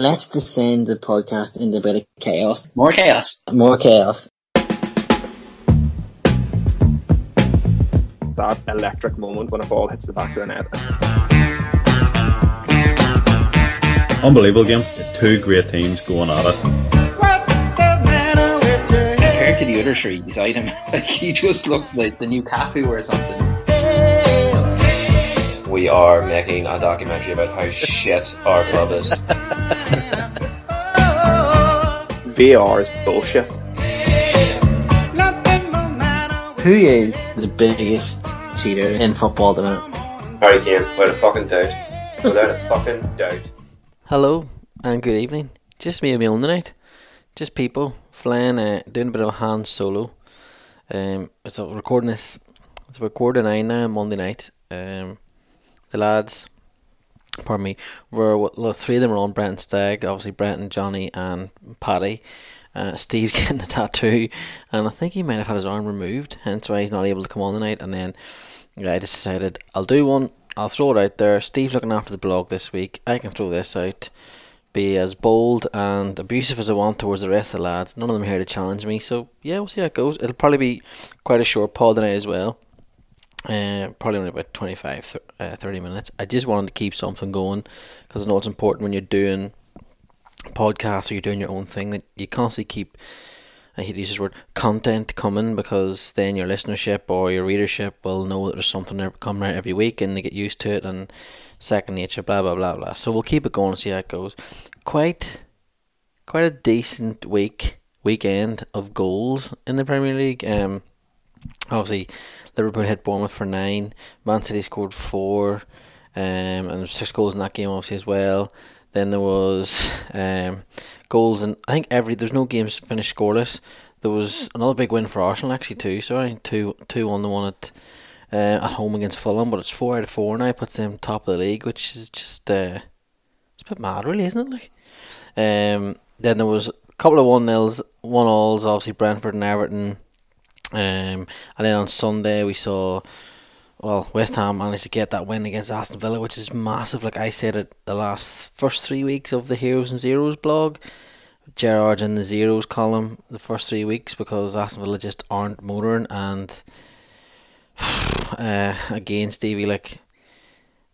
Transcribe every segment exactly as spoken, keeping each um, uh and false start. let's descend the podcast into a bit of chaos. More chaos. More chaos. That electric moment when a ball hits the back of the net. Unbelievable game. Two great teams going at it. To the other three beside him, like he just looks like the new Cafu or something. We are making a documentary about how shit our club is. V R is bullshit. Who is the biggest cheater in football tonight? Harry Kane, without a fucking doubt. Without a fucking doubt. Hello and good evening. Just me and me on tonight. Just people flying, uh, doing a bit of a hand solo. Um, so recording this, it's about quarter to nine now on Monday night. Um, the lads, pardon me, were well, three of them were on Brent and Stag, obviously Brent and Johnny and Paddy. Uh, Steve getting a tattoo, and I think he might have had his arm removed, hence why he's not able to come on tonight. And then yeah, I just decided I'll do one, I'll throw it out there. Steve's looking after the blog this week, I can throw this out. Be as bold and abusive as I want towards the rest of the lads. None of them here to challenge me, so yeah, we'll see how it goes. It'll probably be quite a short pod tonight as well, uh, probably only about twenty-five, thirty minutes. I just wanted to keep something going, because I know it's important when you're doing podcasts or you're doing your own thing, that you constantly keep, I hate to use this word, content coming, because then your listenership or your readership will know that there's something there coming out every week, and they get used to it, and second nature, blah blah blah blah. So we'll keep it going and see how it goes. Quite, quite a decent week weekend of goals in the Premier League. Um, obviously Liverpool hit Bournemouth for nine. Man City scored four, um, and there was six goals in that game obviously as well. Then there was um, goals, and I think every there's no games finished scoreless. There was another big win for Arsenal actually too. Sorry, two two one to one at uh, at home against Fulham, but it's four out of four now. Puts them top of the league, which is just uh, it's a bit mad, really, isn't it? Like, um, then there was a couple of one nils, one alls, obviously Brentford and Everton, um, and then on Sunday we saw. Well, West Ham managed to get that win against Aston Villa, which is massive. Like I said at the last first three weeks of the Heroes and Zeros blog, Gerard in the Zeros column the first three weeks because Aston Villa just aren't motoring. And uh, again, Stevie, like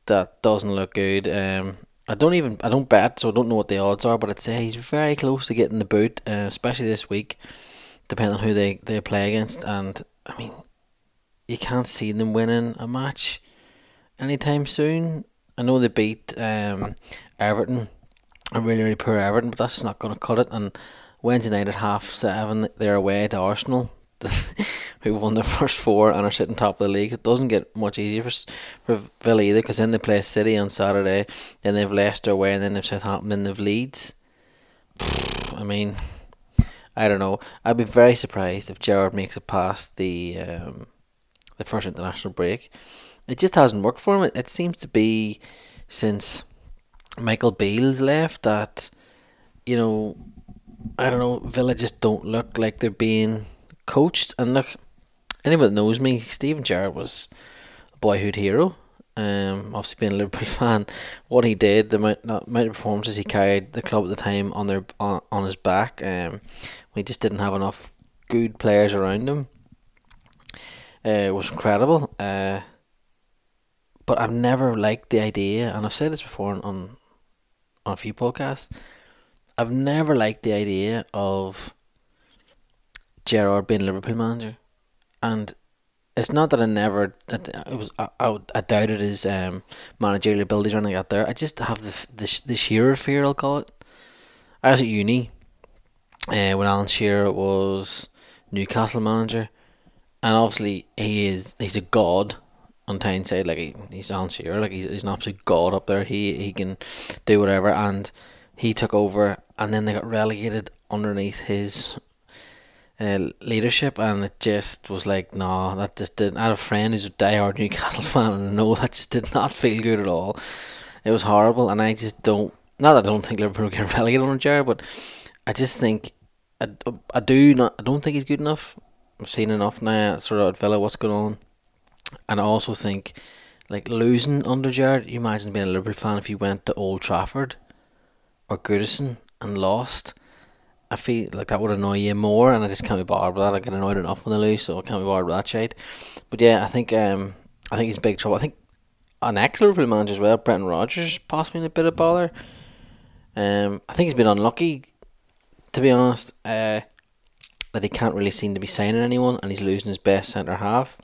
that doesn't look good. Um, I don't even I don't bet, so I don't know what the odds are, but I'd say he's very close to getting the boot, uh, especially this week, depending on who they they play against. And I mean. You can't see them winning a match anytime soon. I know they beat um, Everton, a really, really poor Everton, but that's just not going to cut it. And Wednesday night at half seven, they're away to Arsenal, who won their first four and are sitting top of the league. It doesn't get much easier for, for Villa either, because then they play City on Saturday, then they've Leicester away, and then they've Southampton, then they've Leeds. I mean, I don't know. I'd be very surprised if Gerard makes it past the... Um, the first international break. It just hasn't worked for him. It, it seems to be since Michael Beale's left that, you know, I don't know, Villa just don't look like they're being coached. And look, anyone that knows me, Steven Gerrard was a boyhood hero. Um, obviously being a Liverpool fan, what he did, the amount, the amount of performances he carried the club at the time on their on, on his back. Um, we just didn't have enough good players around him. Uh, was incredible, uh, but I've never liked the idea, and I've said this before on, on on a few podcasts. I've never liked the idea of Gerard being Liverpool manager, and it's not that I never, it was I, I, I doubted his um, managerial abilities or anything out there. I just have the the the Shearer fear, I'll call it. I was at uni, uh, when Alan Shearer was Newcastle manager. And obviously he is he's a god on Tyneside, like he, he's Alan Shearer, like he's, he's an absolute god up there. He he can do whatever, and he took over, and then they got relegated underneath his uh, leadership, and it just was like, nah, that just didn't. I had a friend who's a diehard Newcastle fan, and no, that just did not feel good at all. It was horrible, and I just don't. Not that I don't think Liverpool will get relegated under Gerrard, but I just think I, I do not. I don't think he's good enough. I've seen enough now, sort of at Villa, what's going on. And I also think, like, losing under Gerrard, you imagine being a Liverpool fan if you went to Old Trafford or Goodison and lost, I feel like that would annoy you more, and I just can't be bothered with that. I get annoyed enough when they lose, so I can't be bothered with that shade. But yeah, I think um, I think he's in big trouble. I think an ex-Liverpool manager as well, Brendan Rodgers, possibly in a bit of bother. Um, I think he's been unlucky, to be honest, uh, that he can't really seem to be signing anyone, and he's losing his best centre half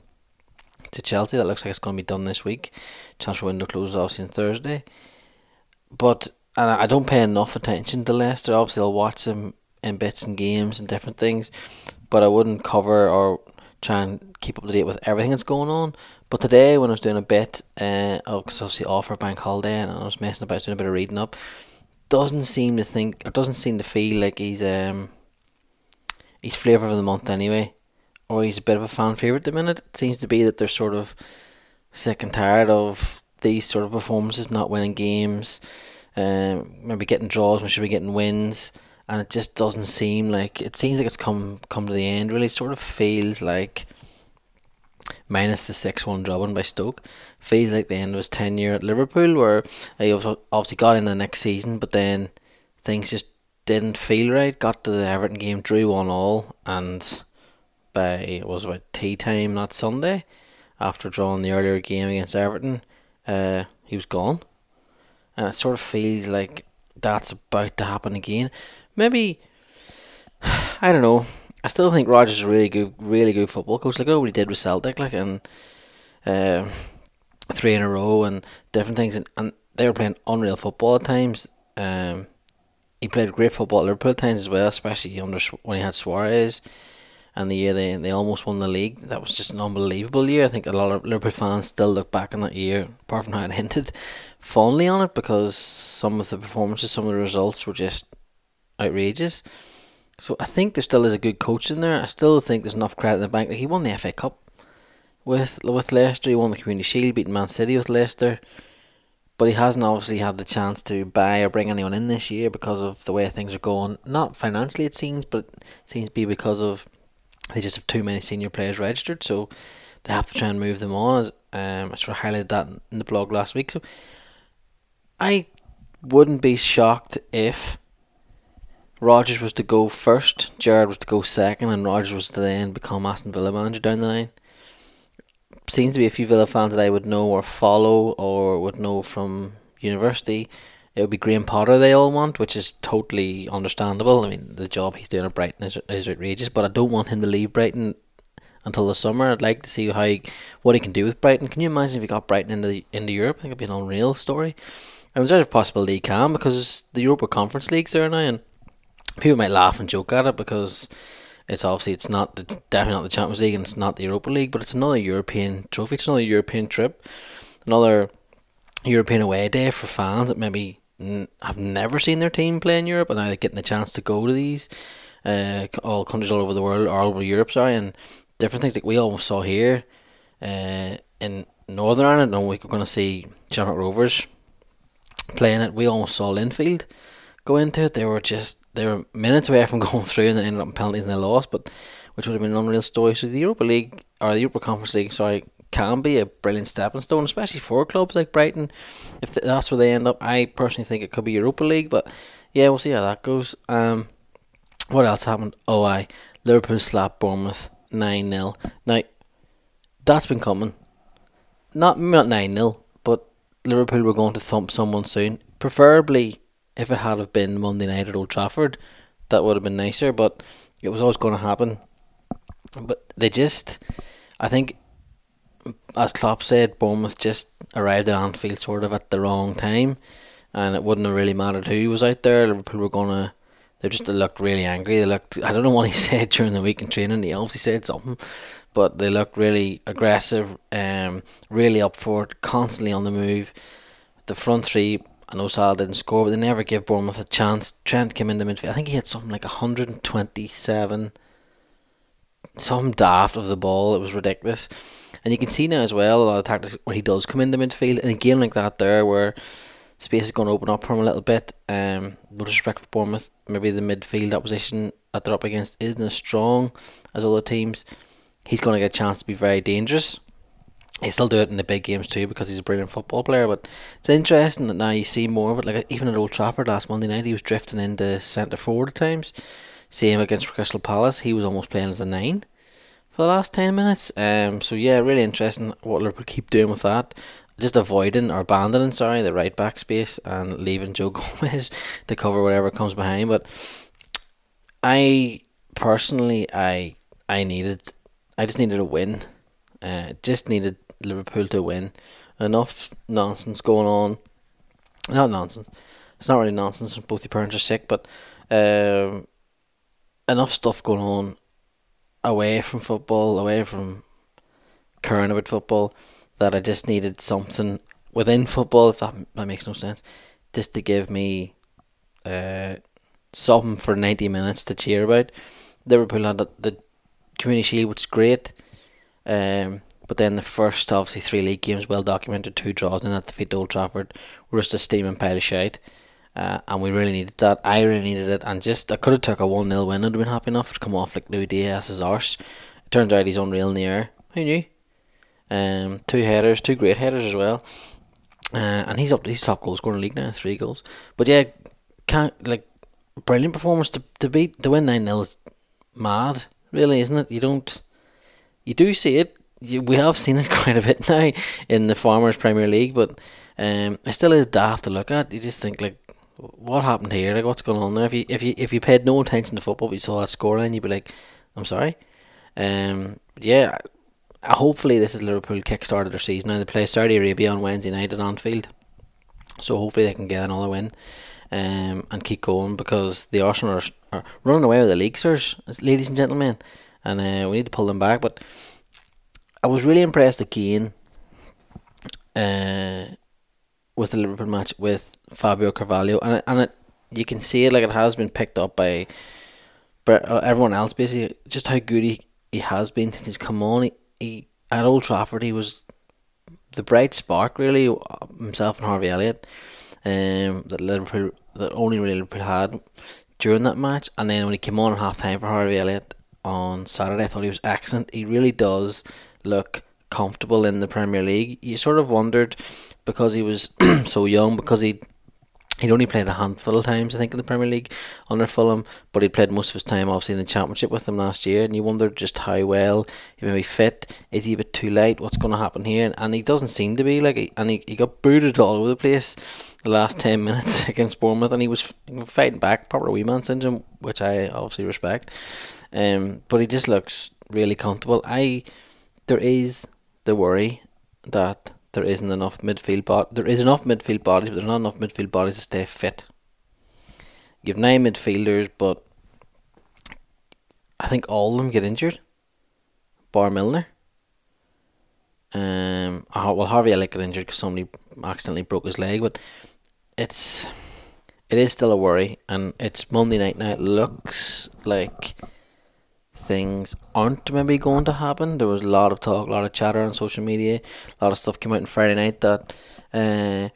to Chelsea. That looks like it's going to be done this week. Transfer window closes obviously on Thursday. But and I don't pay enough attention to Leicester. Obviously, I'll watch them in bits and games and different things, but I wouldn't cover or try and keep up to date with everything that's going on. But today, when I was doing a bit, uh, oh, because obviously off for bank holiday, and I was messing about doing a bit of reading up, doesn't seem to think or doesn't seem to feel like he's um he's flavour of the month anyway, or he's a bit of a fan favourite at the minute. It seems to be that they're sort of sick and tired of these sort of performances, not winning games, um, maybe getting draws when should be getting wins. And it just doesn't seem like, it seems like it's come come to the end really. It sort of feels like, minus the six one drubbing by Stoke, feels like the end of his tenure at Liverpool, where he obviously got in the next season, but then things just didn't feel right. Got to the Everton game, drew one all, and by, it was about tea time that Sunday, after drawing the earlier game against Everton, uh, he was gone. And it sort of feels like that's about to happen again. Maybe, I don't know. I still think Rodgers is a really good, really good football coach. Look at what he did with Celtic, like, and uh, three in a row and different things, and, and they were playing unreal football at times. Um, he played great football at Liverpool at times as well, especially under when he had Suarez, and the year they they almost won the league. That was just an unbelievable year. I think a lot of Liverpool fans still look back on that year, apart from how it hinted, fondly on it, because some of the performances, some of the results were just outrageous. So I think there still is a good coach in there. I still think there's enough credit in the bank. Like, he won the F A Cup with with Leicester, he won the Community Shield, beating Man City with Leicester, but he hasn't obviously had the chance to buy or bring anyone in this year because of the way things are going. Not financially it seems, but it seems to be because of they just have too many senior players registered, so they have to try and move them on. um, I sort of highlighted that in the blog last week. So I wouldn't be shocked if Rodgers was to go first, Gerard was to go second, and Rodgers was to then become Aston Villa manager down the line. Seems to be a few Villa fans that I would know or follow or would know from university. It would be Graham Potter they all want, which is totally understandable. I mean, the job he's doing at Brighton is, is outrageous, but I don't want him to leave Brighton until the summer. I'd like to see how he, what he can do with Brighton. Can you imagine if he got Brighton into the, into Europe? I think it'd be an unreal story. And there's a possibility he can, because the Europa Conference League's there now, and people might laugh and joke at it because it's obviously it's not the, definitely not the Champions League and it's not the Europa League, but it's another European trophy, it's another European trip, another European away day for fans that maybe n- have never seen their team play in Europe, and now they're getting a chance to go to these uh, all countries all over the world, or all over Europe, sorry, and different things like we almost saw here uh, in Northern Ireland. And we're going to see Shamrock Rovers playing it. We almost saw Linfield go into it. They were just they were minutes away from going through, and they ended up in penalties and they lost, but which would have been an unreal story. So the Europa League, or the Europa Conference League, sorry, can be a brilliant stepping stone, especially for clubs like Brighton. If that's where they end up, I personally think it could be Europa League, but yeah, we'll see how that goes. Um, what else happened? Oh, aye, Liverpool slapped Bournemouth nine nil. Now, that's been coming. Not not nine nil, but Liverpool were going to thump someone soon, preferably. If it had have been Monday night at Old Trafford, that would have been nicer, but it was always going to happen. But they just, I think, as Klopp said, Bournemouth just arrived at Anfield sort of at the wrong time, and it wouldn't have really mattered who was out there. Liverpool were going to, they just they looked really angry. They looked, I don't know what he said during the week in training, he obviously said something, but they looked really aggressive, um, really up for it, constantly on the move. The front three, I know Salah didn't score, but they never gave Bournemouth a chance. Trent came into midfield. I think he had something like one hundred twenty-seven. Some daft of the ball. It was ridiculous. And you can see now as well a lot of tactics where he does come into midfield. In a game like that there where space is going to open up for him a little bit. Um, with respect for Bournemouth, maybe the midfield opposition that they're up against isn't as strong as other teams. He's going to get a chance to be very dangerous. He still do it in the big games too because he's a brilliant football player, but it's interesting that now you see more of it. Like even at Old Trafford last Monday night, he was drifting into centre forward at times. Same against Crystal Palace, he was almost playing as a nine for the last ten minutes. Um, so yeah, really interesting what Liverpool keep doing with that. Just avoiding or abandoning, sorry, the right back space and leaving Joe Gomez to cover whatever comes behind. But I personally, I I needed, I just needed a win. Uh, just needed Liverpool to win. Enough nonsense going on. Not nonsense. It's not really nonsense. Both your parents are sick, but um, enough stuff going on away from football, away from caring about football, that I just needed something within football, if that, that makes no sense, just to give me uh, something for ninety minutes to cheer about. Liverpool had the, the Community Shield, which is great, um, but then the first, obviously, three league games, well documented, two draws, and that defeat to Old Trafford, were just a steaming pile of shite, uh, and we really needed that. I really needed it, and just, I could have took a one nil win, I'd have been happy enough to come off like Luis Diaz's arse. It turns out he's unreal in the air, who knew? Um, two headers, two great headers as well, uh, and he's up. He's top goal scorer in the league now, three goals. But yeah, can't like brilliant performance to to beat to win nine nil is mad, really, isn't it? You don't, you do see it. You, we have seen it quite a bit now in the Farmers Premier League, but um, it still is daft to look at. You just think like, what happened here? Like, what's going on there? If you if you if you paid no attention to football, but you saw that scoreline, you'd be like, I'm sorry. Um, yeah. Hopefully this is Liverpool kick-started their season. Now they play Saudi Arabia on Wednesday night at Anfield, so hopefully they can get another win um, and keep going, because the Arsenal are, are running away with the league, sirs, ladies and gentlemen, and uh, we need to pull them back. But I was really impressed again uh, with the Liverpool match with Fabio Carvalho, and it, and it, you can see it, like it has been picked up by everyone else basically, just how good he, he has been since he's come on. He, He, at Old Trafford, he was the bright spark, really, himself and Harvey Elliott, um, that Liverpool, that only really Liverpool had during that match. And then when he came on at half time for Harvey Elliott on Saturday, I thought he was excellent. He really does look comfortable in the Premier League. You sort of wondered, because he was so young, because he he'd only played a handful of times, I think, in the Premier League under Fulham, but he'd played most of his time, obviously, in the Championship with them last year, and you wonder just how well he may be fit. Is he a bit too late? What's going to happen here? And, and he doesn't seem to be, like, he, and he, he got booted all over the place the last ten minutes against Bournemouth, and he was fighting back, proper wee man syndrome, which I obviously respect, um, but he just looks really comfortable. I, there is the worry that There isn't enough midfield bo- There is enough midfield bodies, but there's not enough midfield bodies to stay fit. You have nine midfielders, but I think all of them get injured, bar Milner. Um, well, Harvey Elliott got injured because somebody accidentally broke his leg, but it's it is still a worry, and it's Monday night now. It looks like things aren't maybe going to happen. There was a lot of talk, a lot of chatter on social media, a lot of stuff came out on Friday night that uh,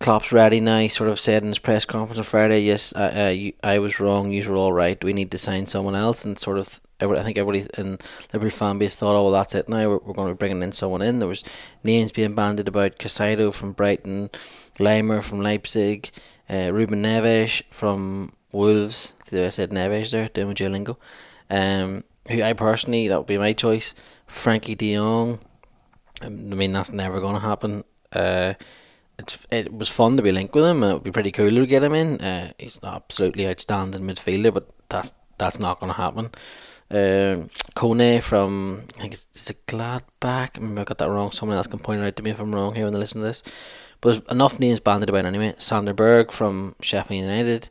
Klopp's ready now. He sort of said in his press conference on Friday, yes, I, uh, you, I was wrong, you were all right, we need to sign someone else, and sort of every, I think everybody in Liverpool fan base thought, oh well, that's it now, we're, we're going to be bringing in someone in. There was names being bandied about: Casado from Brighton, Leimer from Leipzig, uh, Rúben Neves from Wolves. I said Neves there, doing with your lingo. Um, who I personally, that would be my choice. Frankie De Jong. I mean, that's never going to happen. Uh, it's it was fun to be linked with him, and it would be pretty cool to get him in. Uh, he's an absolutely outstanding midfielder, but that's that's not going to happen. Um, Kone from, I think it's, it's a Gladbach. Maybe I got that wrong. Someone else can point it out to me if I'm wrong here when they listen to this. But there's enough names banded about anyway. Sander Berg from Sheffield United.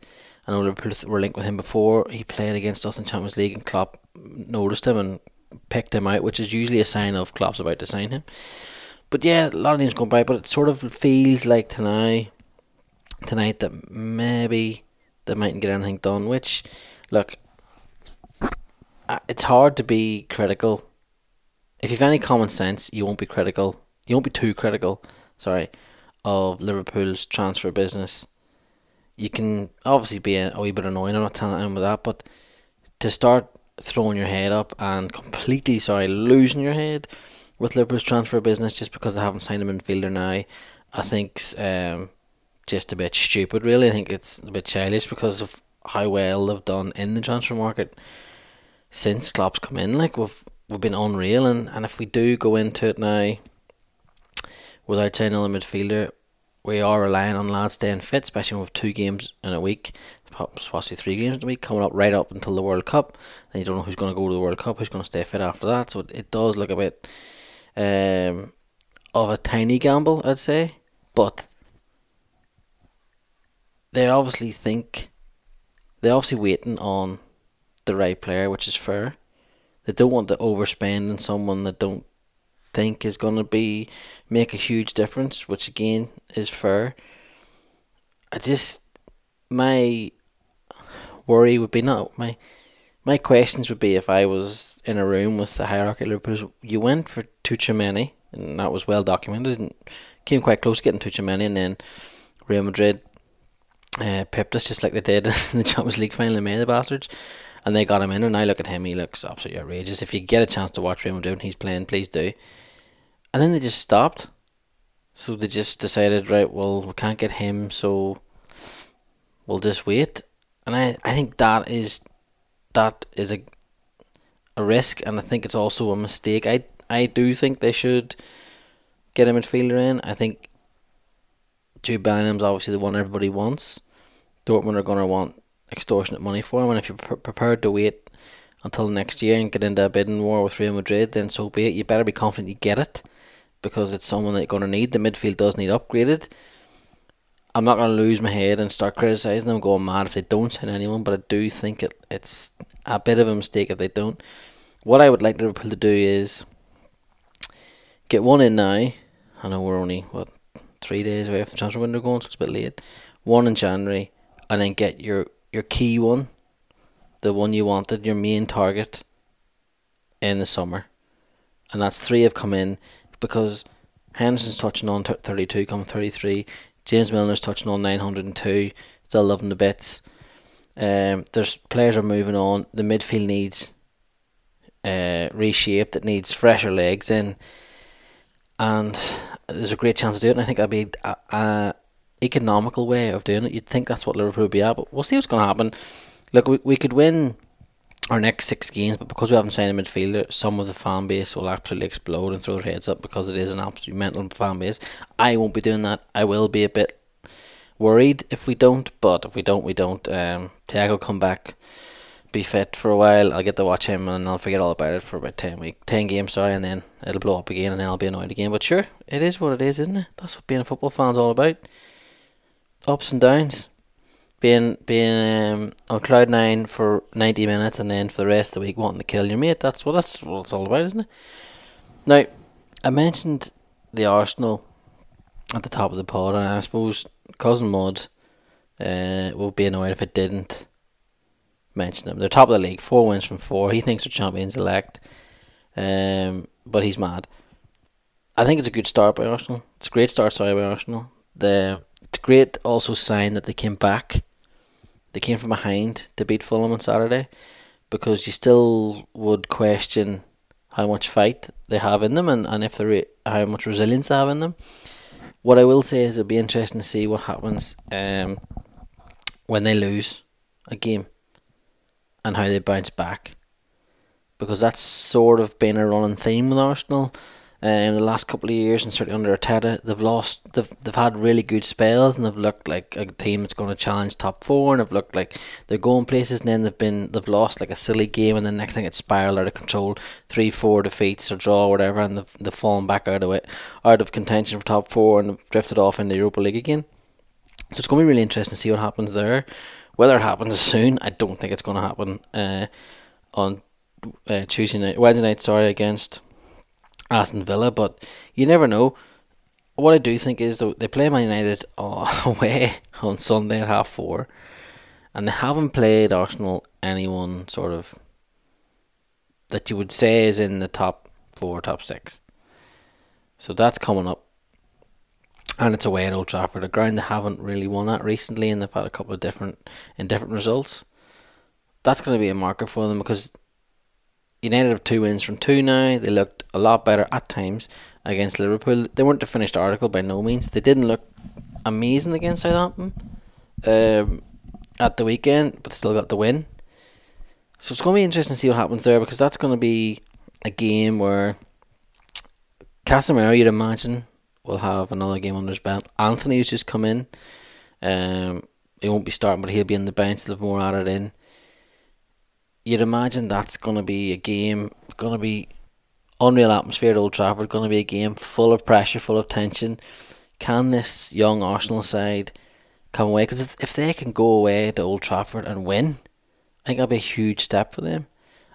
I know Liverpool were linked with him before. He played against us in Champions League, and Klopp noticed him and picked him out, which is usually a sign of Klopp's about to sign him. But yeah, a lot of names going by, but it sort of feels like tonight, tonight that maybe they mightn't get anything done. Which, look, it's hard to be critical. If you've any common sense, you won't be critical. You won't be too critical. Sorry, of Liverpool's transfer business. You can obviously be a, a wee bit annoying, I'm not telling anyone with that, but to start throwing your head up and completely, sorry, losing your head with Liverpool's transfer business just because they haven't signed a midfielder now. I think um, just a bit stupid, really. I think it's a bit childish because of how well they've done in the transfer market since Klopp's come in. Like, we've we've been unreal, and, and if we do go into it now without signing another midfielder, we are relying on lads staying fit, especially when we have two games in a week, possibly three games in a week, coming up right up until the World Cup, and you don't know who's going to go to the World Cup, who's going to stay fit after that. So it, it does look a bit um, of a tiny gamble, I'd say, but they obviously think, they're obviously waiting on the right player, which is fair. They don't want to overspend on someone that don't think is going to be make a huge difference, which again is fair. I just, my worry would be, not my my questions would be, if I was in a room with the hierarchy of Liverpool, you went for Tuchimene, and that was well documented, and came quite close to getting Tuchimene, and then Real Madrid uh, pipped us just like they did in the Champions League final in May, the bastards. And they got him in, and now look at him, he looks absolutely outrageous. If you get a chance to watch Real Madrid and he's playing, please do. And then they just stopped. So they just decided, right, well, we can't get him, so we'll just wait. And I, I think that is that is a a risk, and I think it's also a mistake. I I do think they should get a midfielder in. I think Jude Bellingham's obviously the one everybody wants. Dortmund are going to want extortionate money for him, and if you're pre- prepared to wait until next year and get into a bidding war with Real Madrid, then so be it. You better be confident you get it, because it's someone that you're going to need. The midfield does need upgraded. I'm not going to lose my head and start criticising them, going mad if they don't sign anyone, but I do think it it's a bit of a mistake if they don't. What I would like Liverpool to do is get one in now. I know we're only, what, three days away from the transfer window going, so it's a bit late. One in January, and then get your your key one, the one you wanted, your main target, in the summer. And that's three have come in, because Henderson's touching on thirty-two, coming thirty-three. James Milner's touching on nine hundred two, still loving the bits. Um, there's players are moving on. The midfield needs uh, reshaped. It needs fresher legs in, and there's a great chance to do it. And I think that'd be a, a economical way of doing it. You'd think that's what Liverpool would be at, but we'll see what's going to happen. Look, we, we could win our next six games, but because we haven't signed a midfielder, some of the fan base will absolutely explode and throw their heads up, because it is an absolute mental fan base. I won't be doing that. I will be a bit worried if we don't, but if we don't, we don't. Um, Thiago come back, be fit for a while. I'll get to watch him, and I'll forget all about it for about ten week, ten games, sorry, and then it'll blow up again, and then I'll be annoyed again. But sure, it is what it is, isn't it? That's what being a football fan's all about. Ups and downs, being being um, on cloud nine for ninety minutes, and then for the rest of the week wanting to kill your mate. That's what that's what it's all about, isn't it? Now, I mentioned the Arsenal at the top of the pod, and I suppose Cousin Mudd uh, would be annoyed if I didn't mention them. They're top of the league, four wins from four. He thinks they're champions elect, um, but he's mad. I think it's a good start by Arsenal. It's a great start, sorry, by Arsenal. The It's great also sign that they came back. They came from behind to beat Fulham on Saturday, because you still would question how much fight they have in them, and, and if they're how much resilience they have in them. What I will say is it'll be interesting to see what happens um, when they lose a game and how they bounce back, because that's sort of been a running theme with Arsenal. In um, the last couple of years, and certainly under Arteta, they've lost. They've they've had really good spells, and they've looked like a team that's going to challenge top four, and they've looked like they're going places. And then they've been they've lost like a silly game, and the next thing it's spiraled out of control, three, four defeats or draw, or whatever, and they've they've fallen back out of it, out of contention for top four, and they've drifted off in the Europa League again. So it's going to be really interesting to see what happens there. Whether it happens soon, I don't think it's going to happen. Uh, on uh, Tuesday night, Wednesday night, sorry, against Aston Villa, but you never know. What I do think is that they play Man United away on Sunday at half four, and they haven't played Arsenal anyone sort of that you would say is in the top four, top six. So that's coming up, and it's away at Old Trafford, a ground they haven't really won at recently, and they've had a couple of different and different results. That's going to be a marker for them, because United have two wins from two now. They looked a lot better at times against Liverpool. They weren't the finished article by no means. They didn't look amazing against Southampton um, at the weekend, but they still got the win. So it's going to be interesting to see what happens there, because that's going to be a game where Casemiro, you'd imagine, will have another game under his belt. Anthony, who's just come in, um, he won't be starting, but he'll be in the bench. They'll have more added in. You'd imagine that's going to be a game, going to be unreal atmosphere at Old Trafford, going to be a game full of pressure, full of tension. Can this young Arsenal side come away? Because if, if they can go away to Old Trafford and win, I think that'd be a huge step for them.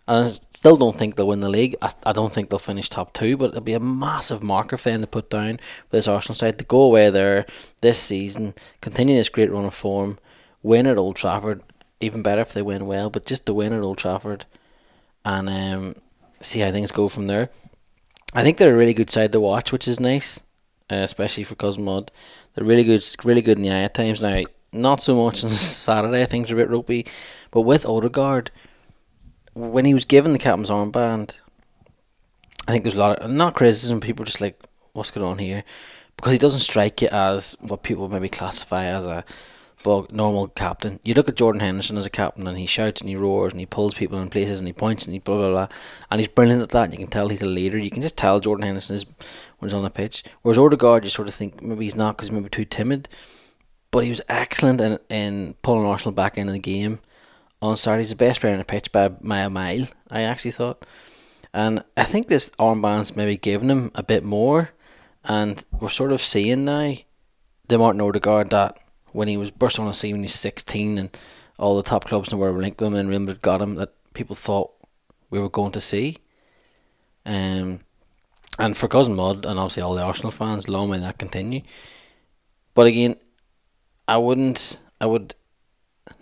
And I still don't think they'll win the league. I, I don't think they'll finish top two, but it'll be a massive marker for them to put down for this Arsenal side to go away there this season, continue this great run of form, win at Old Trafford. Even better if they win well, but just to win at Old Trafford and um, see how things go from there. I think they're a really good side to watch, which is nice, uh, especially for Cousin Mudd. They're really good, really good in the eye at times. Now, not so much on Saturday, things are a bit ropey, but with Odegaard, when he was given the captain's armband, I think there's a lot of, not criticism, people just like, what's going on here? Because he doesn't strike you as what people maybe classify as a normal captain. You look at Jordan Henderson as a captain, and he shouts and he roars and he pulls people in places and he points and he blah blah blah, and he's brilliant at that, and you can tell he's a leader. You can just tell Jordan Henderson is when he's on the pitch, whereas Odegaard you sort of think maybe he's not because he's maybe too timid, but he was excellent in, in pulling Arsenal back into the game on Saturday. He's the best player on the pitch by a mile, I actually thought, and I think this armband's maybe given him a bit more, and we're sort of seeing now the Martin Odegaard that when he was burst on the scene when he was sixteen and all the top clubs in the world were linked with him and Real Madrid got him, that people thought we were going to see. Um, and for Cousin Mudd and obviously all the Arsenal fans, long may that continue. But again, I wouldn't, I would,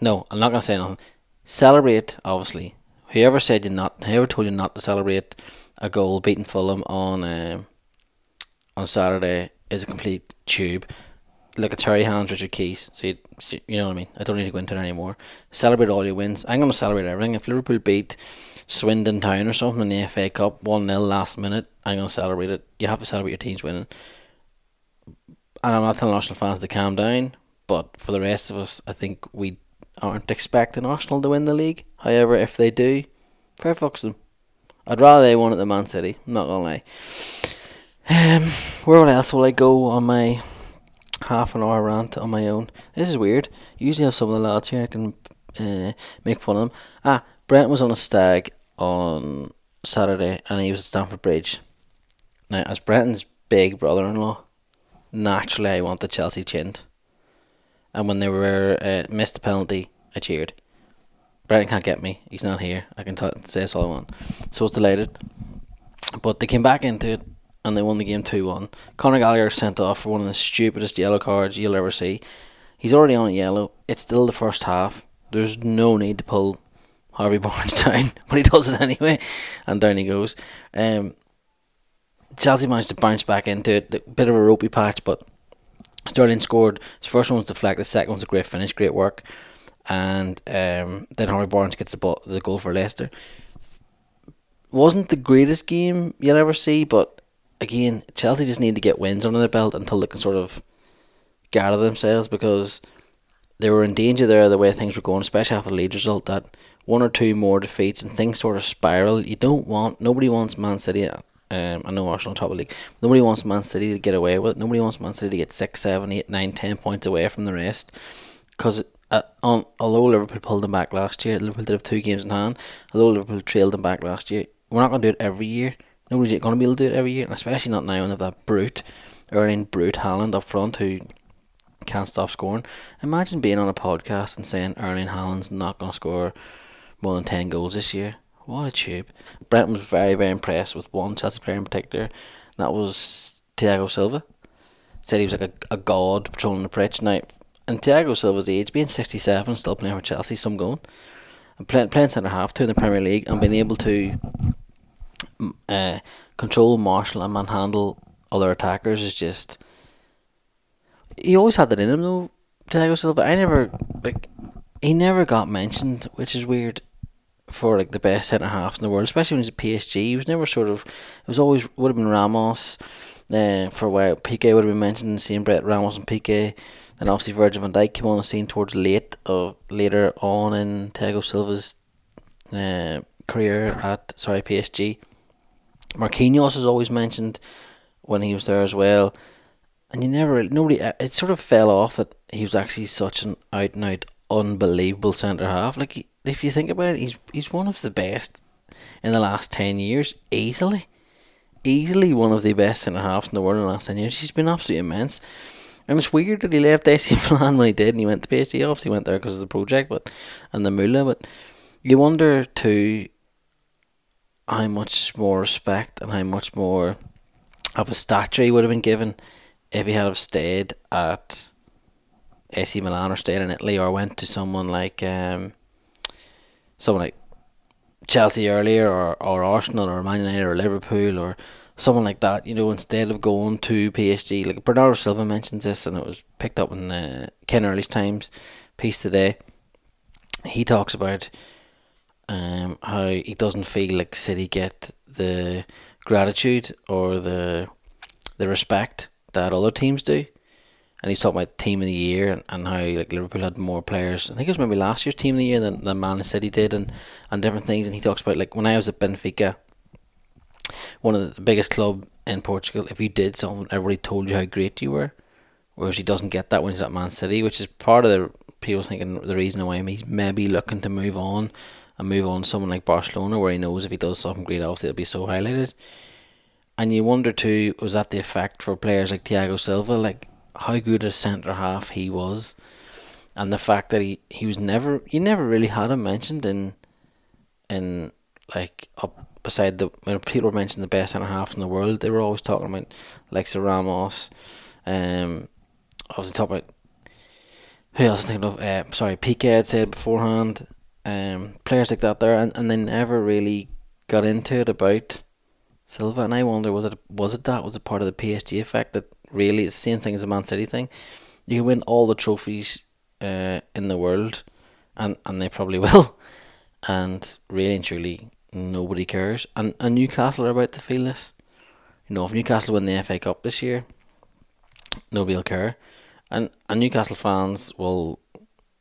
no, I'm not going to say nothing. Celebrate, obviously. Whoever said you not, whoever told you not to celebrate a goal beating Fulham on, um, on Saturday is a complete tube. Look at Terry Hands, Richard Keys. So you, you know what I mean. I don't need to go into it anymore. Celebrate all your wins. I'm going to celebrate everything. If Liverpool beat Swindon Town or something in the F A Cup one nil last minute, I'm going to celebrate it. You have to celebrate your team's winning. And I'm not telling Arsenal fans to calm down, but for the rest of us, I think we aren't expecting Arsenal to win the league. However, if they do, fair fucks them. I'd rather they won at the Man City. I'm not going to lie. Um, where else will I go on my half an hour rant on my own? This is weird. Usually I have some of the lads here, I can uh, make fun of them. Ah, Brent was on a stag on Saturday and he was at Stamford Bridge. Now, as Brenton's big brother-in-law, naturally I want the Chelsea chinned. And when they were uh, missed the penalty, I cheered. Brent can't get me. He's not here. I can t- say this all I want. So I was delighted. But they came back into it and they won the game two one. Conor Gallagher sent off for one of the stupidest yellow cards you'll ever see. He's already on a yellow. It's still the first half. There's no need to pull Harvey Barnes down, but he does it anyway. And down he goes. Um, Chelsea managed to bounce back into it. A bit of a ropey patch, but Sterling scored. His first one was deflect. The second one's a great finish. Great work. And um, then Harvey Barnes gets the, ball, the goal for Leicester. Wasn't the greatest game you'll ever see, but again, Chelsea just need to get wins under their belt until they can sort of gather themselves, because they were in danger there the way things were going, especially after the lead result, that one or two more defeats and things sort of spiral. You don't want, nobody wants Man City, um, I know Arsenal top of the league, nobody wants Man City to get away with it. Nobody wants Man City to get six, seven, eight, nine, ten points away from the rest, because uh, on, although Liverpool pulled them back last year, Liverpool did have two games in hand, although Liverpool trailed them back last year, we're not going to do it every year. Nobody's going to be able to do it every year, and especially not now when they have that brute, Erling Brute Haaland up front who can't stop scoring. Imagine being on a podcast and saying Erling Haaland's not going to score more than ten goals this year. What a tube. Brent was very, very impressed with one Chelsea player in particular, and that was Thiago Silva. Said he was like a, a god patrolling the pitch. Now, and Thiago Silva's age, being sixty-seven, still playing for Chelsea, some going, and play, playing centre-half, two in the Premier League, and being able to Uh, control, marshal and manhandle other attackers is just, he always had that in him though, Thiago Silva. I never like he never got mentioned, which is weird for like the best centre halves in the world, especially when he was at P S G. He was never sort of, it was always would have been Ramos. Uh, for a while, Piqué would have been mentioned in the same breath, Ramos and Piqué, and obviously Virgil van Dijk came on the scene towards late of later on in Thiago Silva's uh, career at sorry P S G. Marquinhos is always mentioned when he was there as well, and you never nobody it sort of fell off that he was actually such an out and out unbelievable centre half. Like he, if you think about it, he's he's one of the best in the last ten years easily. Easily one of the best centre halves in the world in the last ten years. He's been absolutely immense, and it's weird that he left A C Milan when he did, and he went to P S G. Obviously, went there because of the project, but and the Moolah. But you wonder too how much more respect and how much more of a stature he would have been given if he had have stayed at A C Milan or stayed in Italy or went to someone like um, someone like. Chelsea earlier, or, or Arsenal or Man United or Liverpool or someone like that, you know, instead of going to P S G. Like Bernardo Silva mentions this, and it was picked up in uh, Ken Early's Times piece today. He talks about um, how he doesn't feel like City get the gratitude or the the respect that other teams do, and he's talking about team of the year and, and how like Liverpool had more players. I think it was maybe last year's team of the year than, than Man City did, and, and different things. And he talks about like when I was at Benfica, one of the biggest club in Portugal, if you did something, everybody told you how great you were. Whereas he doesn't get that when he's at Man City, which is part of the people thinking the reason why he's maybe looking to move on and move on to someone like Barcelona, where he knows if he does something great, obviously it'll be so highlighted. And you wonder too, was that the effect for players like Thiago Silva, like how good a centre half he was, and the fact that he, he was never you never really had him mentioned in in like up beside the when people were mentioning the best centre halves in the world, they were always talking about like Sir Ramos, um obviously talking about who else I was thinking of, uh, sorry, Piqué had said beforehand, um players like that there, and, and they never really got into it about Silva. And I wonder, was it was it that was it part of the P S G effect that really it's the same thing as the Man City thing? You can win all the trophies uh, in the world, and, and they probably will, and really and truly nobody cares. And and Newcastle are about to feel this. You know, if Newcastle win the F A Cup this year, nobody will care, and and Newcastle fans will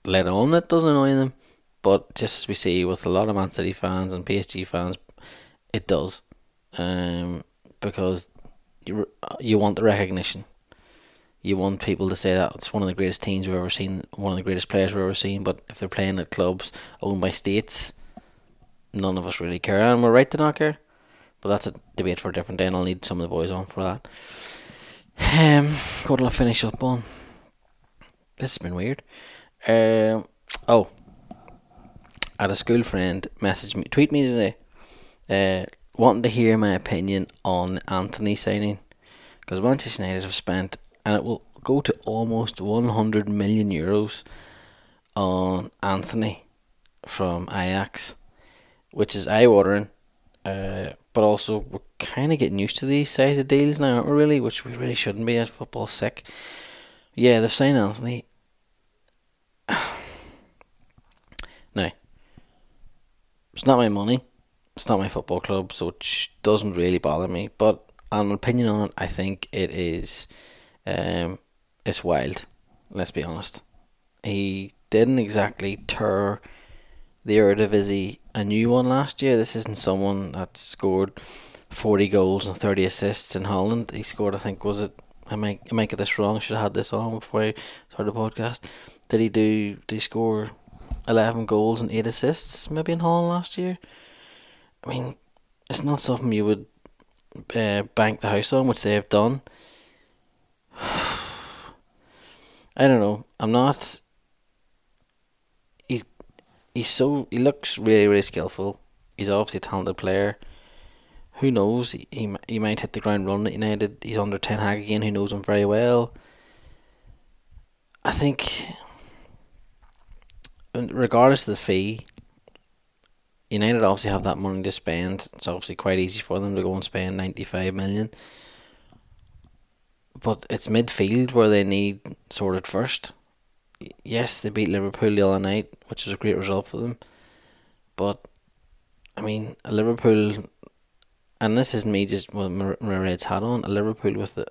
let on that doesn't annoy them. But just as we see with a lot of Man City fans and P S G fans, it does. Um, because you you want the recognition, you want people to say that it's one of the greatest teams we've ever seen, one of the greatest players we've ever seen. But if they're playing at clubs owned by states, none of us really care, and we're right to not care. But that's a debate for a different day, and I'll need some of the boys on for that. Um, what'll I finish up on? This has been weird. Um, oh, I had a school friend message me, tweet me today. Uh. Wanting to hear my opinion on Anthony signing, because Manchester United have spent, and it will go to almost one hundred million euros on Anthony from Ajax, which is eye-watering, uh, but also we're kind of getting used to these size of deals now, aren't we really, which we really shouldn't be at football sick. Yeah, they've signed Anthony. Now, it's not my money. It's not my football club, so it doesn't really bother me. But an opinion on it, I think it is, um, it's wild. Let's be honest. He didn't exactly tear the Eredivisie a new one last year. This isn't someone that scored forty goals and thirty assists in Holland. He scored, I think, was it? I might, I might get this wrong. I should have had this on before I started the podcast. Did he do? Did he score eleven goals and eight assists maybe in Holland last year? I mean, it's not something you would uh, bank the house on, which they have done. I don't know. I'm not... He's, he's so... He looks really, really skillful. He's obviously a talented player. Who knows? He, he, he might hit the ground running at United. He's under Ten Hag again, who knows him very well. I think... Regardless of the fee... United obviously have that money to spend. It's obviously quite easy for them to go and spend ninety-five million. But it's midfield where they need sorted first. Yes, they beat Liverpool the other night, which is a great result for them. But I mean, a Liverpool, and this isn't me just with my, my Reds hat on, a Liverpool with the,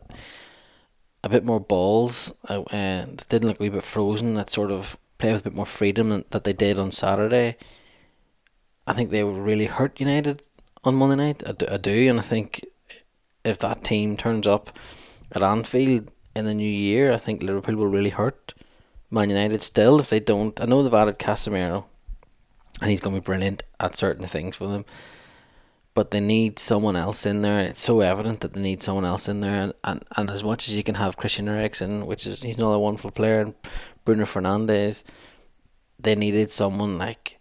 a bit more balls, uh, uh, that didn't look a wee bit frozen, that sort of play with a bit more freedom than, that they did on Saturday. I think they would really hurt United on Monday night. I do, I do, and I think if that team turns up at Anfield in the new year, I think Liverpool will really hurt Man United still if they don't. I know they've added Casemiro, and he's going to be brilliant at certain things for them, but they need someone else in there. It's so evident that they need someone else in there. And, and, and as much as you can have Christian Eriksen, which is, he's another wonderful player, and Bruno Fernandes, they needed someone like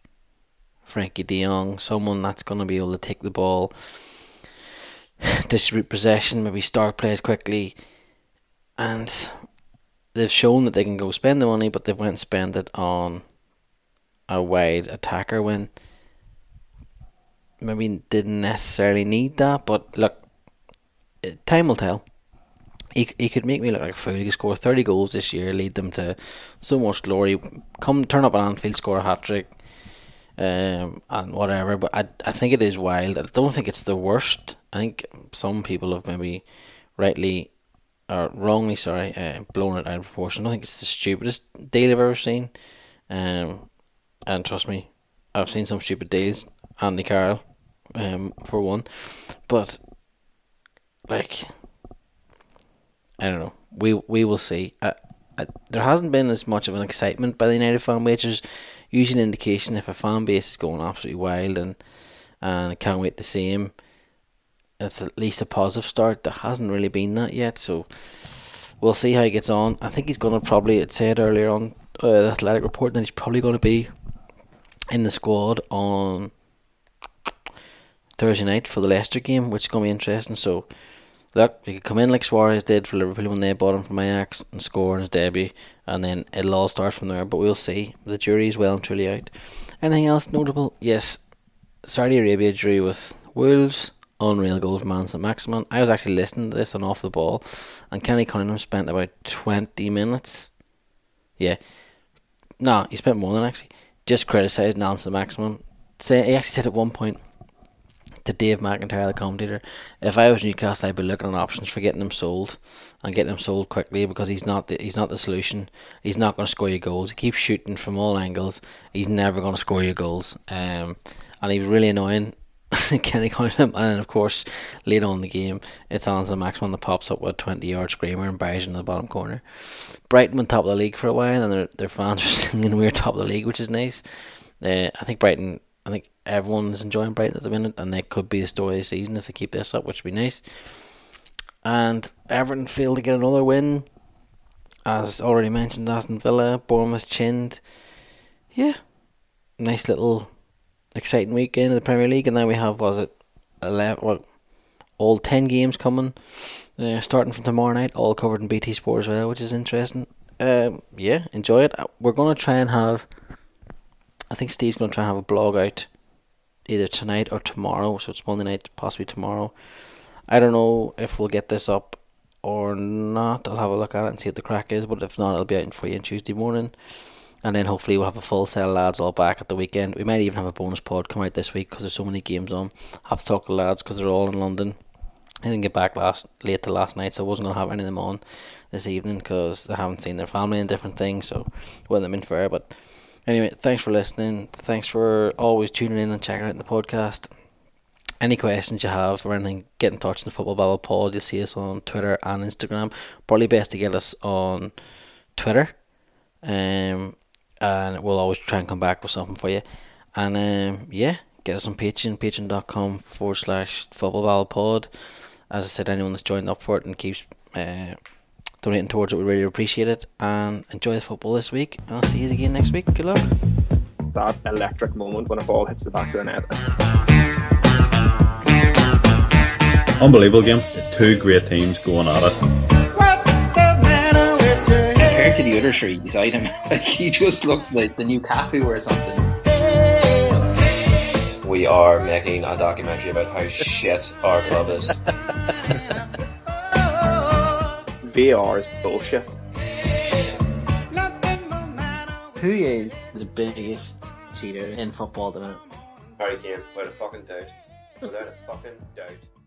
Frankie De Jong, someone that's going to be able to take the ball, distribute possession, maybe start plays quickly. And they've shown that they can go spend the money, but they went and spend it on a wide attacker when maybe didn't necessarily need that. But look, time will tell. He, he could make me look like a fool. He could score thirty goals this year, lead them to so much glory, come turn up at Anfield, score a hat-trick, um, and whatever. But I, I think it is wild. I don't think it's the worst. I think some people have maybe rightly or wrongly, sorry, uh, blown it out of proportion. I don't think it's the stupidest deal I've ever seen. Um, and trust me, I've seen some stupid deals. Andy Carroll, um, for one. But, like, I don't know. We we will see. I, I, there hasn't been as much of an excitement by the United fan base, which is usually an indication if a fan base is going absolutely wild and and I can't wait to see him. It's at least a positive start. There hasn't really been that yet, so we'll see how he gets on. I think he's going to probably, it said earlier on uh, the Athletic Report, that he's probably going to be in the squad on Thursday night for the Leicester game, which is going to be interesting. So, look, he could come in like Suarez did for Liverpool when they bought him from Ajax and score in his debut, and then it'll all start from there. But we'll see. The jury is well and truly out. Anything else notable? Yes, Saudi Arabia drew with Wolves. Unreal goal from St Maximin. I was actually listening to this on Off the Ball, and Kenny Cunningham spent about twenty minutes. Yeah, no, he spent more than actually just criticising St Maximin. Say he actually said at one point to Dave McIntyre, the commentator, "If I was Newcastle, I'd be looking at options for getting him sold and getting him sold quickly, because he's not the, he's not the solution. He's not going to score your goals. He keeps shooting from all angles. He's never going to score your goals." Um, and he was really annoying. Kenny Cunningham, and then of course late on in the game it's Anthony Maxwell that pops up with a twenty yard screamer and buries into the bottom corner. Brighton went top of the league for a while, and their their fans are singing "We're top of the league," which is nice. uh, I think Brighton I think everyone's enjoying Brighton at the minute, and they could be the story of the season if they keep this up, which would be nice. And Everton failed to get another win, as already mentioned. Aston Villa, Bournemouth chinned. Yeah, nice little exciting weekend of the Premier League, and now we have, was it eleven? Well, all ten games coming, uh, starting from tomorrow night, all covered in B T Sport as well, which is interesting. Um, yeah, enjoy it. We're gonna try and have, I think Steve's gonna try and have a blog out either tonight or tomorrow. So it's Monday night, possibly tomorrow. I don't know if we'll get this up or not. I'll have a look at it and see what the crack is. But if not, it'll be out for you on Tuesday morning. And then hopefully we'll have a full set of lads all back at the weekend. We might even have a bonus pod come out this week because there's so many games on. I have to talk to lads because they're all in London. I didn't get back last late to last night, so I wasn't going to have any of them on this evening because they haven't seen their family and different things. So it wasn't unfair. But anyway, thanks for listening. Thanks for always tuning in and checking out the podcast. Any questions you have or anything, get in touch in the Football Babble pod. You'll see us on Twitter and Instagram. Probably best to get us on Twitter. Um... And we'll always try and come back with something for you. And um, yeah, get us on Patreon, patreon.com forward slash football battle pod. As I said, anyone that's joined up for it and keeps uh, donating towards it, we really appreciate it. And enjoy the football this week. I'll see you again next week. Good luck. That electric moment when a ball hits the back of the net. Unbelievable game. Two great teams going at it. To the other three beside him, like he just looks like the new Cafu or something. We are making a documentary about how shit our club is. V R is bullshit. Who is the biggest cheater in football tonight? Harry Kane, without a fucking doubt. Without a fucking doubt.